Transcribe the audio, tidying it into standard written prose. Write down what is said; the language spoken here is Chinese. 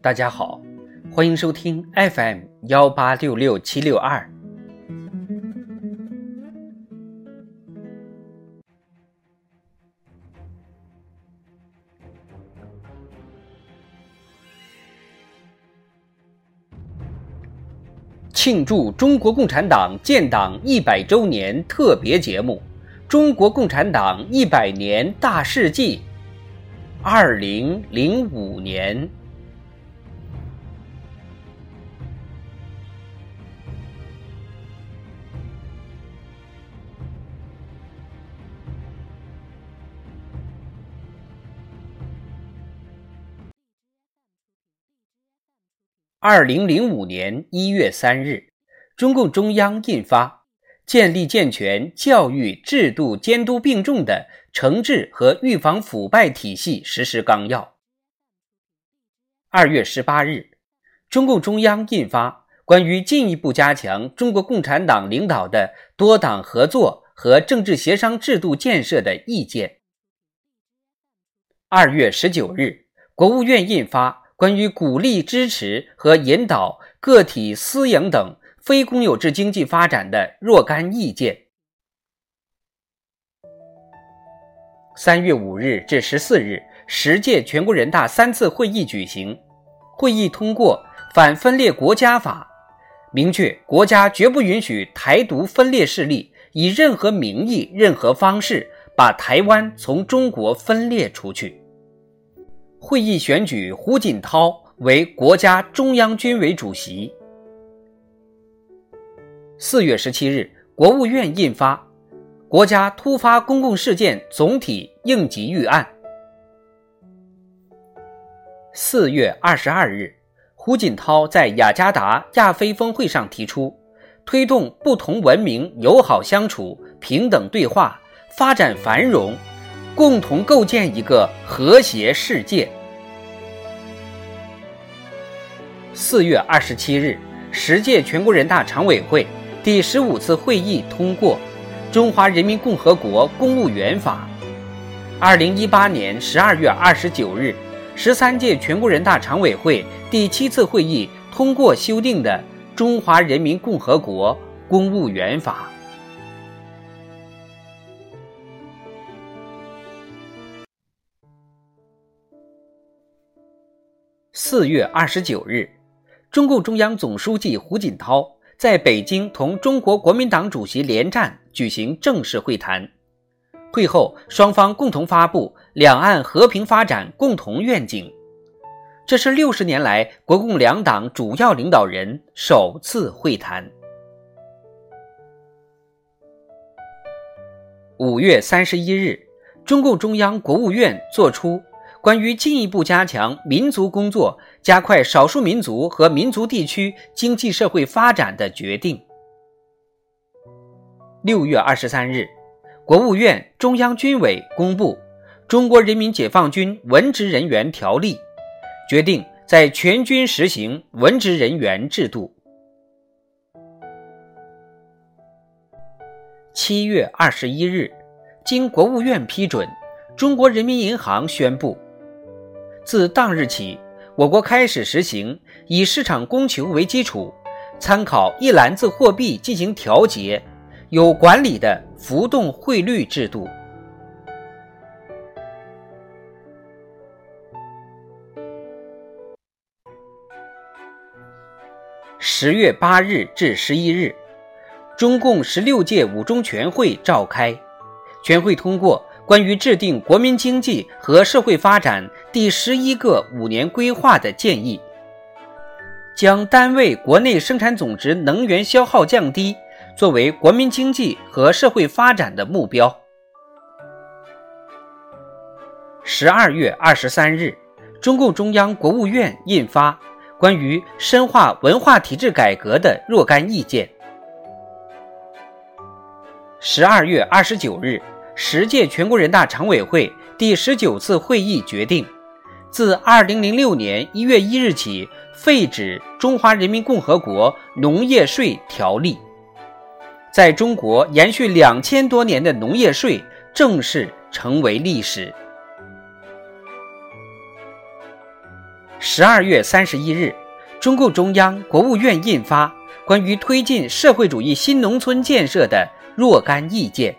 大家好，欢迎收听 FM1866762。庆祝中国共产党建党100周年特别节目《中国共产党100年大事记》2005年。2005年1月3日，中共中央印发《建立健全教育制度监督并重的惩治和预防腐败体系实施纲要》。2月18日，中共中央印发《关于进一步加强中国共产党领导的多党合作和政治协商制度建设的意见》。2月19日，国务院印发关于鼓励支持和引导个体私营等非公有制经济发展的若干意见。3月5日至14日，十届全国人大3次会议举行，会议通过《反分裂国家法》，明确国家绝不允许台独分裂势力以任何名义、任何方式把台湾从中国分裂出去。会议选举胡锦涛为国家中央军委主席。4月17日，国务院印发《国家突发公共事件总体应急预案》。4月22日，胡锦涛在雅加达亚非峰会上提出，推动不同文明友好相处、平等对话、发展繁荣，共同构建一个和谐世界。4月27日，十届全国人大常委会第15次会议通过《中华人民共和国公务员法》。2018年12月29日，13届全国人大常委会第7次会议通过修订的《中华人民共和国公务员法》。4月29日，中共中央总书记胡锦涛在北京同中国国民党主席连战举行正式会谈。会后，双方共同发布《两岸和平发展共同愿景》，这是60年来国共两党主要领导人首次会谈。5月31日，中共中央国务院作出关于进一步加强民族工作、加快少数民族和民族地区经济社会发展的决定。6月23日，国务院中央军委公布《中国人民解放军文职人员条例》，决定在全军实行文职人员制度。7月21日，经国务院批准，中国人民银行宣布，自当日起，我国开始实行以市场供求为基础，参考一篮子货币进行调节、有管理的浮动汇率制度。10月8日至11日，中共16届五中全会召开，全会通过关于制定国民经济和社会发展第11个5年规划的建议，将单位国内生产总值能源消耗降低作为国民经济和社会发展的目标。12月23日，中共中央国务院印发关于深化文化体制改革的若干意见。12月29日，十届全国人大常委会第19次会议决定，自2006年1月1日起废止《中华人民共和国农业税条例》，在中国延续2000多年的农业税正式成为历史。12月31日，中共中央、国务院印发关于推进社会主义新农村建设的若干意见。